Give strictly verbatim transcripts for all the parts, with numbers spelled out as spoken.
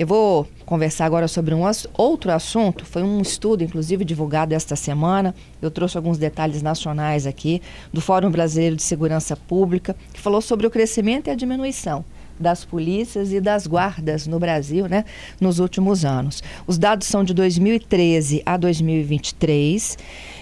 Eu vou conversar agora sobre um outro assunto, foi um estudo, inclusive, divulgado esta semana, eu trouxe alguns detalhes nacionais aqui, do Fórum Brasileiro de Segurança Pública, que falou sobre o crescimento e a diminuição das polícias e das guardas no Brasil, né, nos últimos anos. Os dados são de dois mil e treze a dois mil e vinte e três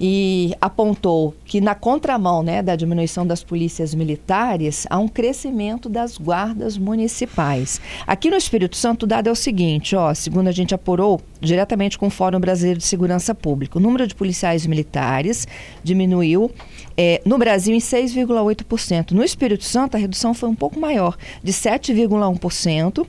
e apontou que na contramão, né, da diminuição das polícias militares, há um crescimento das guardas municipais. Aqui no Espírito Santo o dado é o seguinte, ó, segundo a gente apurou diretamente com o Fórum Brasileiro de Segurança Pública, o número de policiais militares diminuiu é, no Brasil em seis vírgula oito por cento. No Espírito Santo a redução foi um pouco maior, de sete vírgula um por cento,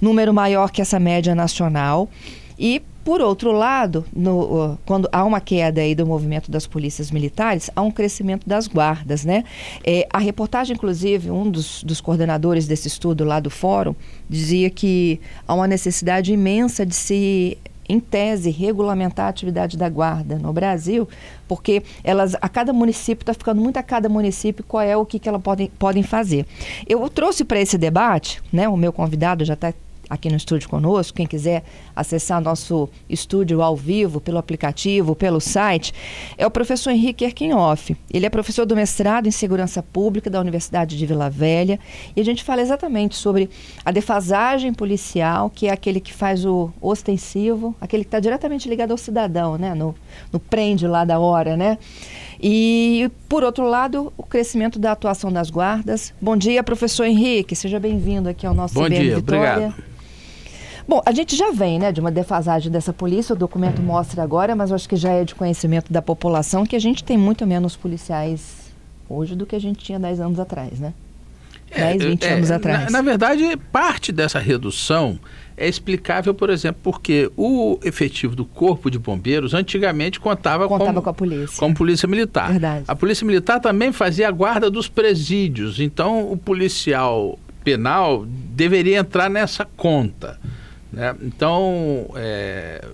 número maior que essa média nacional. E, por outro lado, no, quando há uma queda aí do movimento das polícias militares, há um crescimento das guardas, né? É, a reportagem, inclusive, um dos, dos coordenadores desse estudo lá do fórum, dizia que há uma necessidade imensa de se, em tese, regulamentar a atividade da guarda no Brasil, porque elas, a cada município, está ficando muito a cada município, qual é o que, que elas podem, podem fazer. Eu trouxe para esse debate, né, o meu convidado já está aqui no estúdio conosco, quem quiser acessar nosso estúdio ao vivo, pelo aplicativo, pelo site, é o professor Henrique Herkenhoff. Ele é professor do mestrado em Segurança Pública da Universidade de Vila Velha e a gente fala exatamente sobre a defasagem policial, que é aquele que faz o ostensivo, aquele que está diretamente ligado ao cidadão, né? No, no prende lá da hora, né? E, por outro lado, o crescimento da atuação das guardas. Bom dia, professor Henrique, seja bem-vindo aqui ao nosso I B M Vitória. Bom dia, obrigado. Bom, a gente já vem, né, de uma defasagem dessa polícia, o documento mostra agora, mas eu acho que já é de conhecimento da população que a gente tem muito menos policiais hoje do que a gente tinha dez anos atrás, né? dez, vinte anos atrás. Na, na verdade, parte dessa redução é explicável, por exemplo, porque o efetivo do Corpo de Bombeiros antigamente contava, contava com, com a polícia. Com a polícia militar. Verdade. A polícia militar também fazia a guarda dos presídios, então o policial penal deveria entrar nessa conta. Né? Então, é,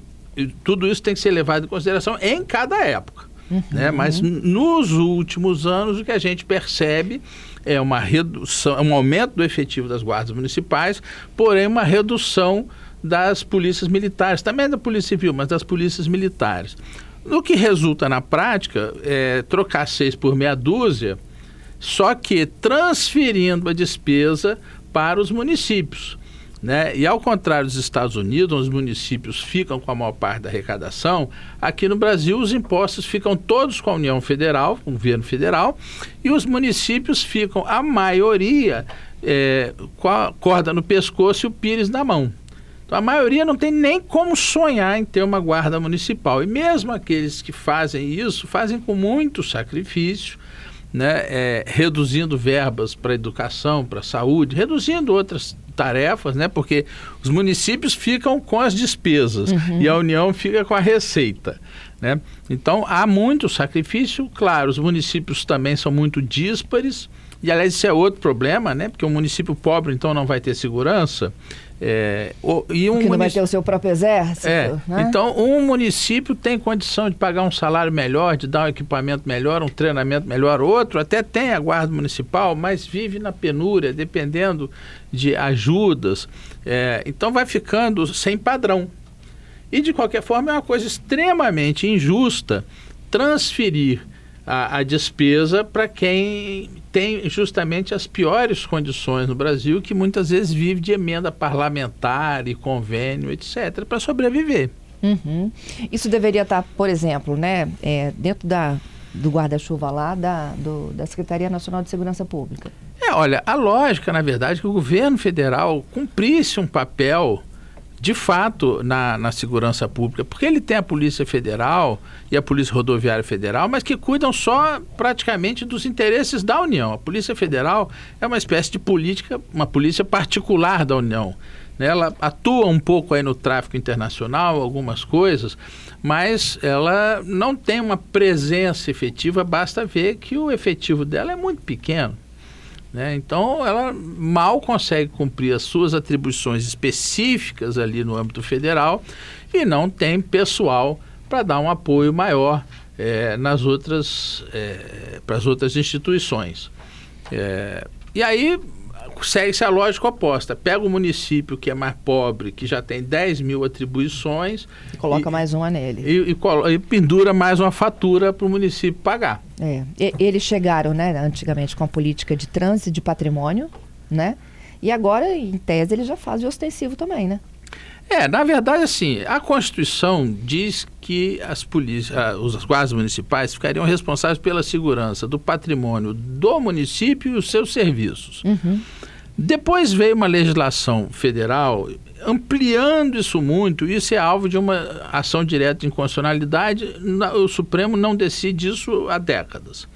tudo isso tem que ser levado em consideração em cada época. Uhum. Né? Mas nos últimos anos, o que a gente percebe é uma redução, um aumento do efetivo das guardas municipais, porém uma redução das polícias militares, também da polícia civil, mas das polícias militares. No que resulta na prática, é trocar seis por meia dúzia, só que transferindo a despesa para os municípios. Né? E ao contrário dos Estados Unidos, onde os municípios ficam com a maior parte da arrecadação, aqui no Brasil os impostos ficam todos com a União Federal, com o governo federal, e os municípios ficam, a maioria, é, com a corda no pescoço e o pires na mão. Então, a maioria não tem nem como sonhar em ter uma guarda municipal. E mesmo aqueles que fazem isso, fazem com muito sacrifício, né? É, reduzindo verbas para educação, para saúde, reduzindo outras tarefas, né? Porque os municípios ficam com as despesas, uhum, e a União fica com a receita, né? Então, há muito sacrifício, claro, os municípios também são muito díspares, e aliás, isso é outro problema, né? Porque um município pobre, então, não vai ter segurança. É, o, e um Porque não munic... vai ter o seu próprio exército, é, né? Então, um município tem condição de pagar um salário melhor, de dar um equipamento melhor, um treinamento melhor, outro até tem a guarda municipal, mas vive na penúria, dependendo de ajudas, é, então vai ficando sem padrão. E de qualquer forma é uma coisa extremamente injusta transferir a, a despesa para quem tem justamente as piores condições no Brasil, que muitas vezes vive de emenda parlamentar e convênio, etcétera, para sobreviver. Uhum. Isso deveria estar, por exemplo, né, é, dentro da, do guarda-chuva lá da, do, da Secretaria Nacional de Segurança Pública. É, olha, a lógica, na verdade, é que o governo federal cumprisse um papel de fato na, na segurança pública, porque ele tem a Polícia Federal e a Polícia Rodoviária Federal, mas que cuidam só praticamente dos interesses da União. A Polícia Federal é uma espécie de política, uma polícia particular da União. Ela atua um pouco aí no tráfico internacional, algumas coisas, mas ela não tem uma presença efetiva, basta ver que o efetivo dela é muito pequeno. Né? Então, ela mal consegue cumprir as suas atribuições específicas ali no âmbito federal e não tem pessoal para dar um apoio maior é, nas outras, é, para as outras instituições. É, e aí, segue-se a lógica oposta. Pega o município que é mais pobre, que já tem dez mil atribuições... E coloca e, mais uma nele. E, e, e pendura mais uma fatura para o município pagar. É. E, eles chegaram, né, antigamente, com a política de trânsito de patrimônio, né? E agora, em tese, eles já fazem o ostensivo também, né? É, na verdade, assim, a Constituição diz que as polícias, os guardas municipais ficariam responsáveis pela segurança do patrimônio do município e os seus serviços. Uhum. Depois veio uma legislação federal ampliando isso muito, isso é alvo de uma ação direta de inconstitucionalidade, o Supremo não decide isso há décadas.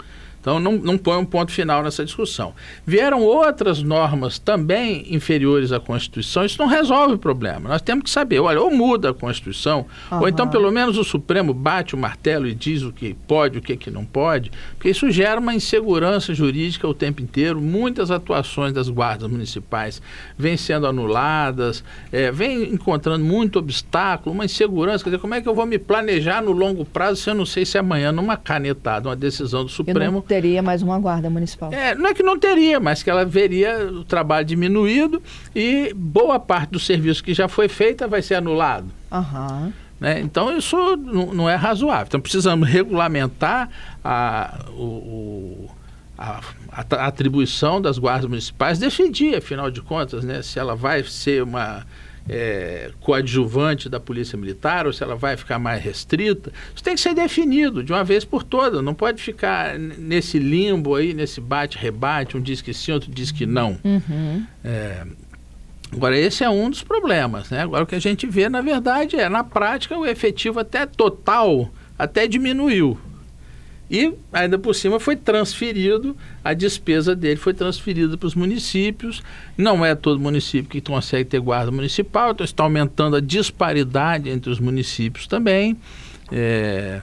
Então, não, não põe um ponto final nessa discussão. Vieram outras normas também inferiores à Constituição. Isso não resolve o problema. Nós temos que saber, olha, ou muda a Constituição, uhum. ou então, pelo menos, o Supremo bate o martelo e diz o que pode, o que, que não pode, porque isso gera uma insegurança jurídica o tempo inteiro. Muitas atuações das guardas municipais vêm sendo anuladas, é, vêm encontrando muito obstáculo, uma insegurança. Quer dizer, como é que eu vou me planejar no longo prazo se eu não sei se amanhã, numa canetada, uma decisão do Supremo... teria mais uma guarda municipal. É, não é que não teria, mas que ela veria o trabalho diminuído e boa parte do serviço que já foi feita vai ser anulado. Uhum. Né? Então, isso n- não é razoável. Então, precisamos regulamentar a, o, a, a atribuição das guardas municipais, decidir, afinal de contas, né, se ela vai ser uma... É, coadjuvante da polícia militar, ou se ela vai ficar mais restrita. Isso tem que ser definido de uma vez por todas, não pode ficar n- nesse limbo aí, nesse bate-rebate, um diz que sim, outro diz que não. Uhum. É, agora, esse é um dos problemas, né? Agora, o que a gente vê, na verdade, é, na prática, o efetivo até total, até diminuiu. E, ainda por cima, foi transferido, a despesa dele foi transferida para os municípios. Não é todo município que consegue ter guarda municipal, então está aumentando a disparidade entre os municípios também. É...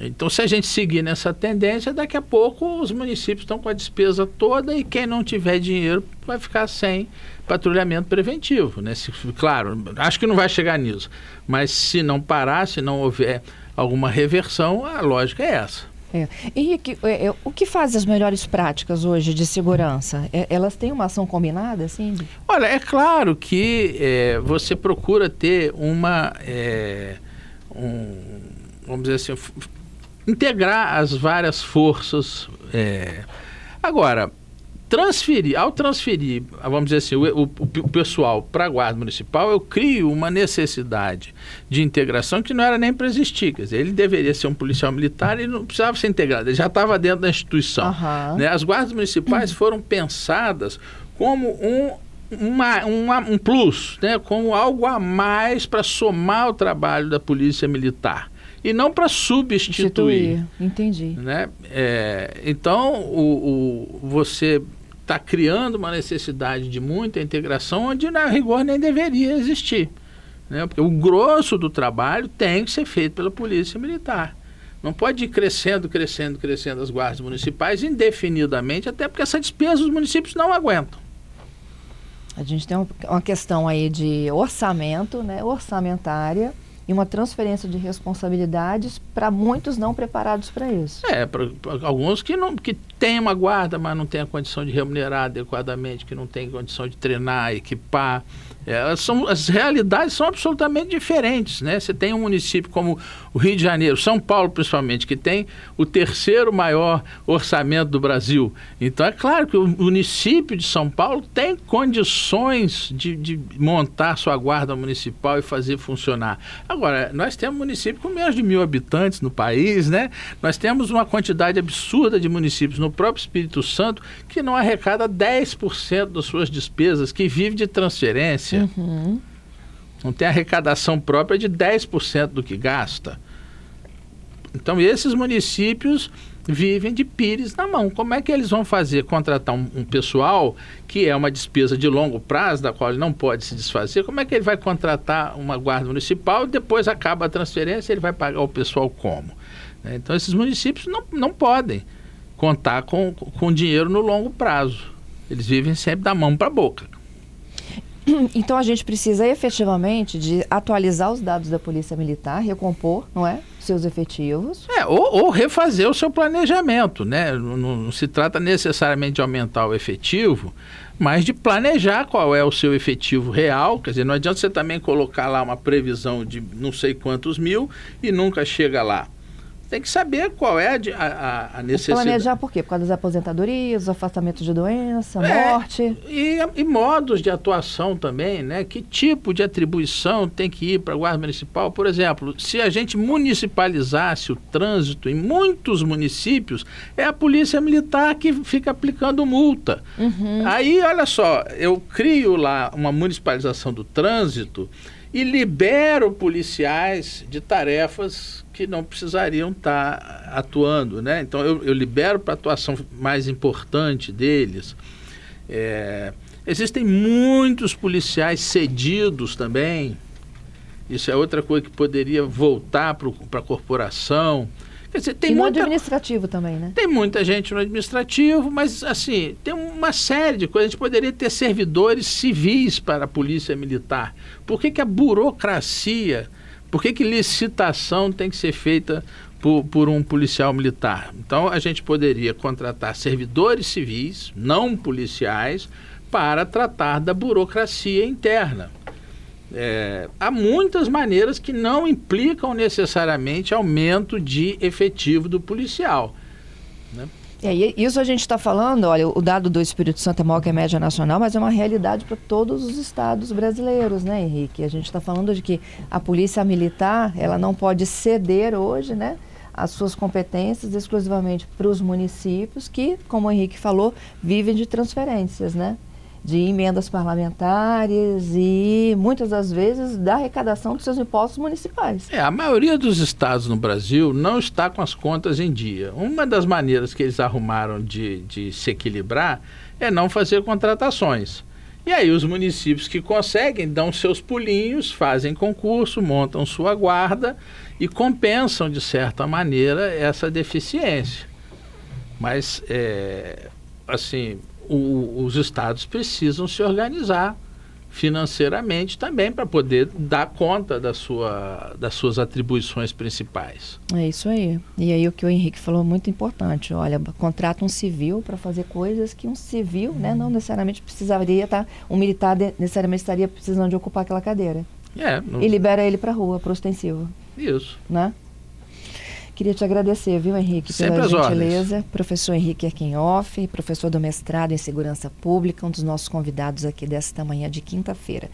Então, se a gente seguir nessa tendência, daqui a pouco os municípios estão com a despesa toda e quem não tiver dinheiro vai ficar sem patrulhamento preventivo, né? Se, claro, acho que não vai chegar nisso, mas se não parar, se não houver alguma reversão, a lógica é essa. É. Henrique, o que faz as melhores práticas hoje de segurança? Elas têm uma ação combinada, assim? Olha, é claro que é, você procura ter uma, é, um, vamos dizer assim, integrar as várias forças. É. Agora, transferir, ao transferir, vamos dizer assim, o, o, o pessoal para a Guarda Municipal, eu crio uma necessidade de integração que não era nem para existir. Quer dizer, ele deveria ser um policial militar e não precisava ser integrado, ele já estava dentro da instituição. Uhum. Né? As guardas municipais foram pensadas como um, uma, uma, um plus, né? Como algo a mais para somar o trabalho da polícia militar. E não para substituir. Instituir. Entendi. Né? É, então, o, o, você está criando uma necessidade de muita integração onde, na rigor, nem deveria existir. Né? Porque o grosso do trabalho tem que ser feito pela polícia militar. Não pode ir crescendo, crescendo, crescendo as guardas municipais indefinidamente, até porque essa despesa os municípios não aguentam. A gente tem uma questão aí de orçamento, né? Orçamentária. E uma transferência de responsabilidades para muitos não preparados para isso. É, para alguns que, não, que têm uma guarda, mas não têm a condição de remunerar adequadamente, que não têm condição de treinar, equipar. É, são, as realidades são absolutamente diferentes, né? Você tem um município como o Rio de Janeiro, São Paulo principalmente, que tem o terceiro maior orçamento do Brasil. Então é claro que o município de São Paulo tem condições de, de montar sua guarda municipal e fazer funcionar. Agora, nós temos municípios com menos de mil habitantes no país, né? Nós temos uma quantidade absurda de municípios no próprio Espírito Santo que não arrecada dez por cento das suas despesas, que vive de transferência. Uhum. Não tem arrecadação própria de dez por cento do que gasta. Então, esses municípios vivem de pires na mão. Como é que eles vão fazer? Contratar um, um pessoal que é uma despesa de longo prazo, da qual ele não pode se desfazer. Como é que ele vai contratar uma guarda municipal e depois acaba a transferência e ele vai pagar o pessoal como? Né? Então, esses municípios não, não podem contar com, com dinheiro no longo prazo. Eles vivem sempre da mão para a boca. Então, a gente precisa efetivamente de atualizar os dados da Polícia Militar, recompor, não é, seus efetivos. É, ou, ou refazer o seu planejamento, né? Não, não se trata necessariamente de aumentar o efetivo, mas de planejar qual é o seu efetivo real. Quer dizer, não adianta você também colocar lá uma previsão de não sei quantos mil e nunca chega lá. Tem que saber qual é a, a, a necessidade. Planejar por quê? Por causa das aposentadorias, afastamento de doença, é, morte. E, e modos de atuação também, né? Que tipo de atribuição tem que ir para a Guarda Municipal? Por exemplo, se a gente municipalizasse o trânsito em muitos municípios, é a Polícia Militar que fica aplicando multa. Uhum. Aí, olha só, eu crio lá uma municipalização do trânsito e libero policiais de tarefas que não precisariam estar atuando, né? Então, eu, eu libero para a atuação mais importante deles. É, existem muitos policiais cedidos também. Isso é outra coisa que poderia voltar para a corporação. Quer dizer, tem e muita, no administrativo também, né? Tem muita gente no administrativo, mas, assim, tem uma série de coisas. A gente poderia ter servidores civis para a Polícia Militar. Por que que a burocracia... Por que que licitação tem que ser feita por, por um policial militar? Então, a gente poderia contratar servidores civis, não policiais, para tratar da burocracia interna. É, há muitas maneiras que não implicam necessariamente aumento de efetivo do policial, né? É, isso a gente está falando, olha, o dado do Espírito Santo é maior que a média nacional, mas é uma realidade para todos os estados brasileiros, né, Henrique? A gente está falando de que a Polícia Militar, ela não pode ceder hoje, né, as suas competências exclusivamente para os municípios que, como o Henrique falou, vivem de transferências, né? De emendas parlamentares e, muitas das vezes, da arrecadação dos seus impostos municipais. É, a maioria dos estados no Brasil não está com as contas em dia. Uma das maneiras que eles arrumaram de, de se equilibrar é não fazer contratações. E aí os municípios que conseguem dão seus pulinhos, fazem concurso, montam sua guarda e compensam, de certa maneira, essa deficiência. Mas, é, assim... O, os estados precisam se organizar financeiramente também para poder dar conta da sua, das suas atribuições principais. É isso aí. E aí o que o Henrique falou é muito importante. Olha, contrata um civil para fazer coisas que um civil, hum. né, não necessariamente precisaria estar, tá? Um militar de, necessariamente estaria precisando de ocupar aquela cadeira. É, não... E libera ele para a rua, para o ostensivo. Isso. Né? Queria te agradecer, viu, Henrique, pela gentileza. Ordens. Professor Henrique Herkenhoff, professor do mestrado em Segurança Pública, um dos nossos convidados aqui desta manhã de quinta-feira.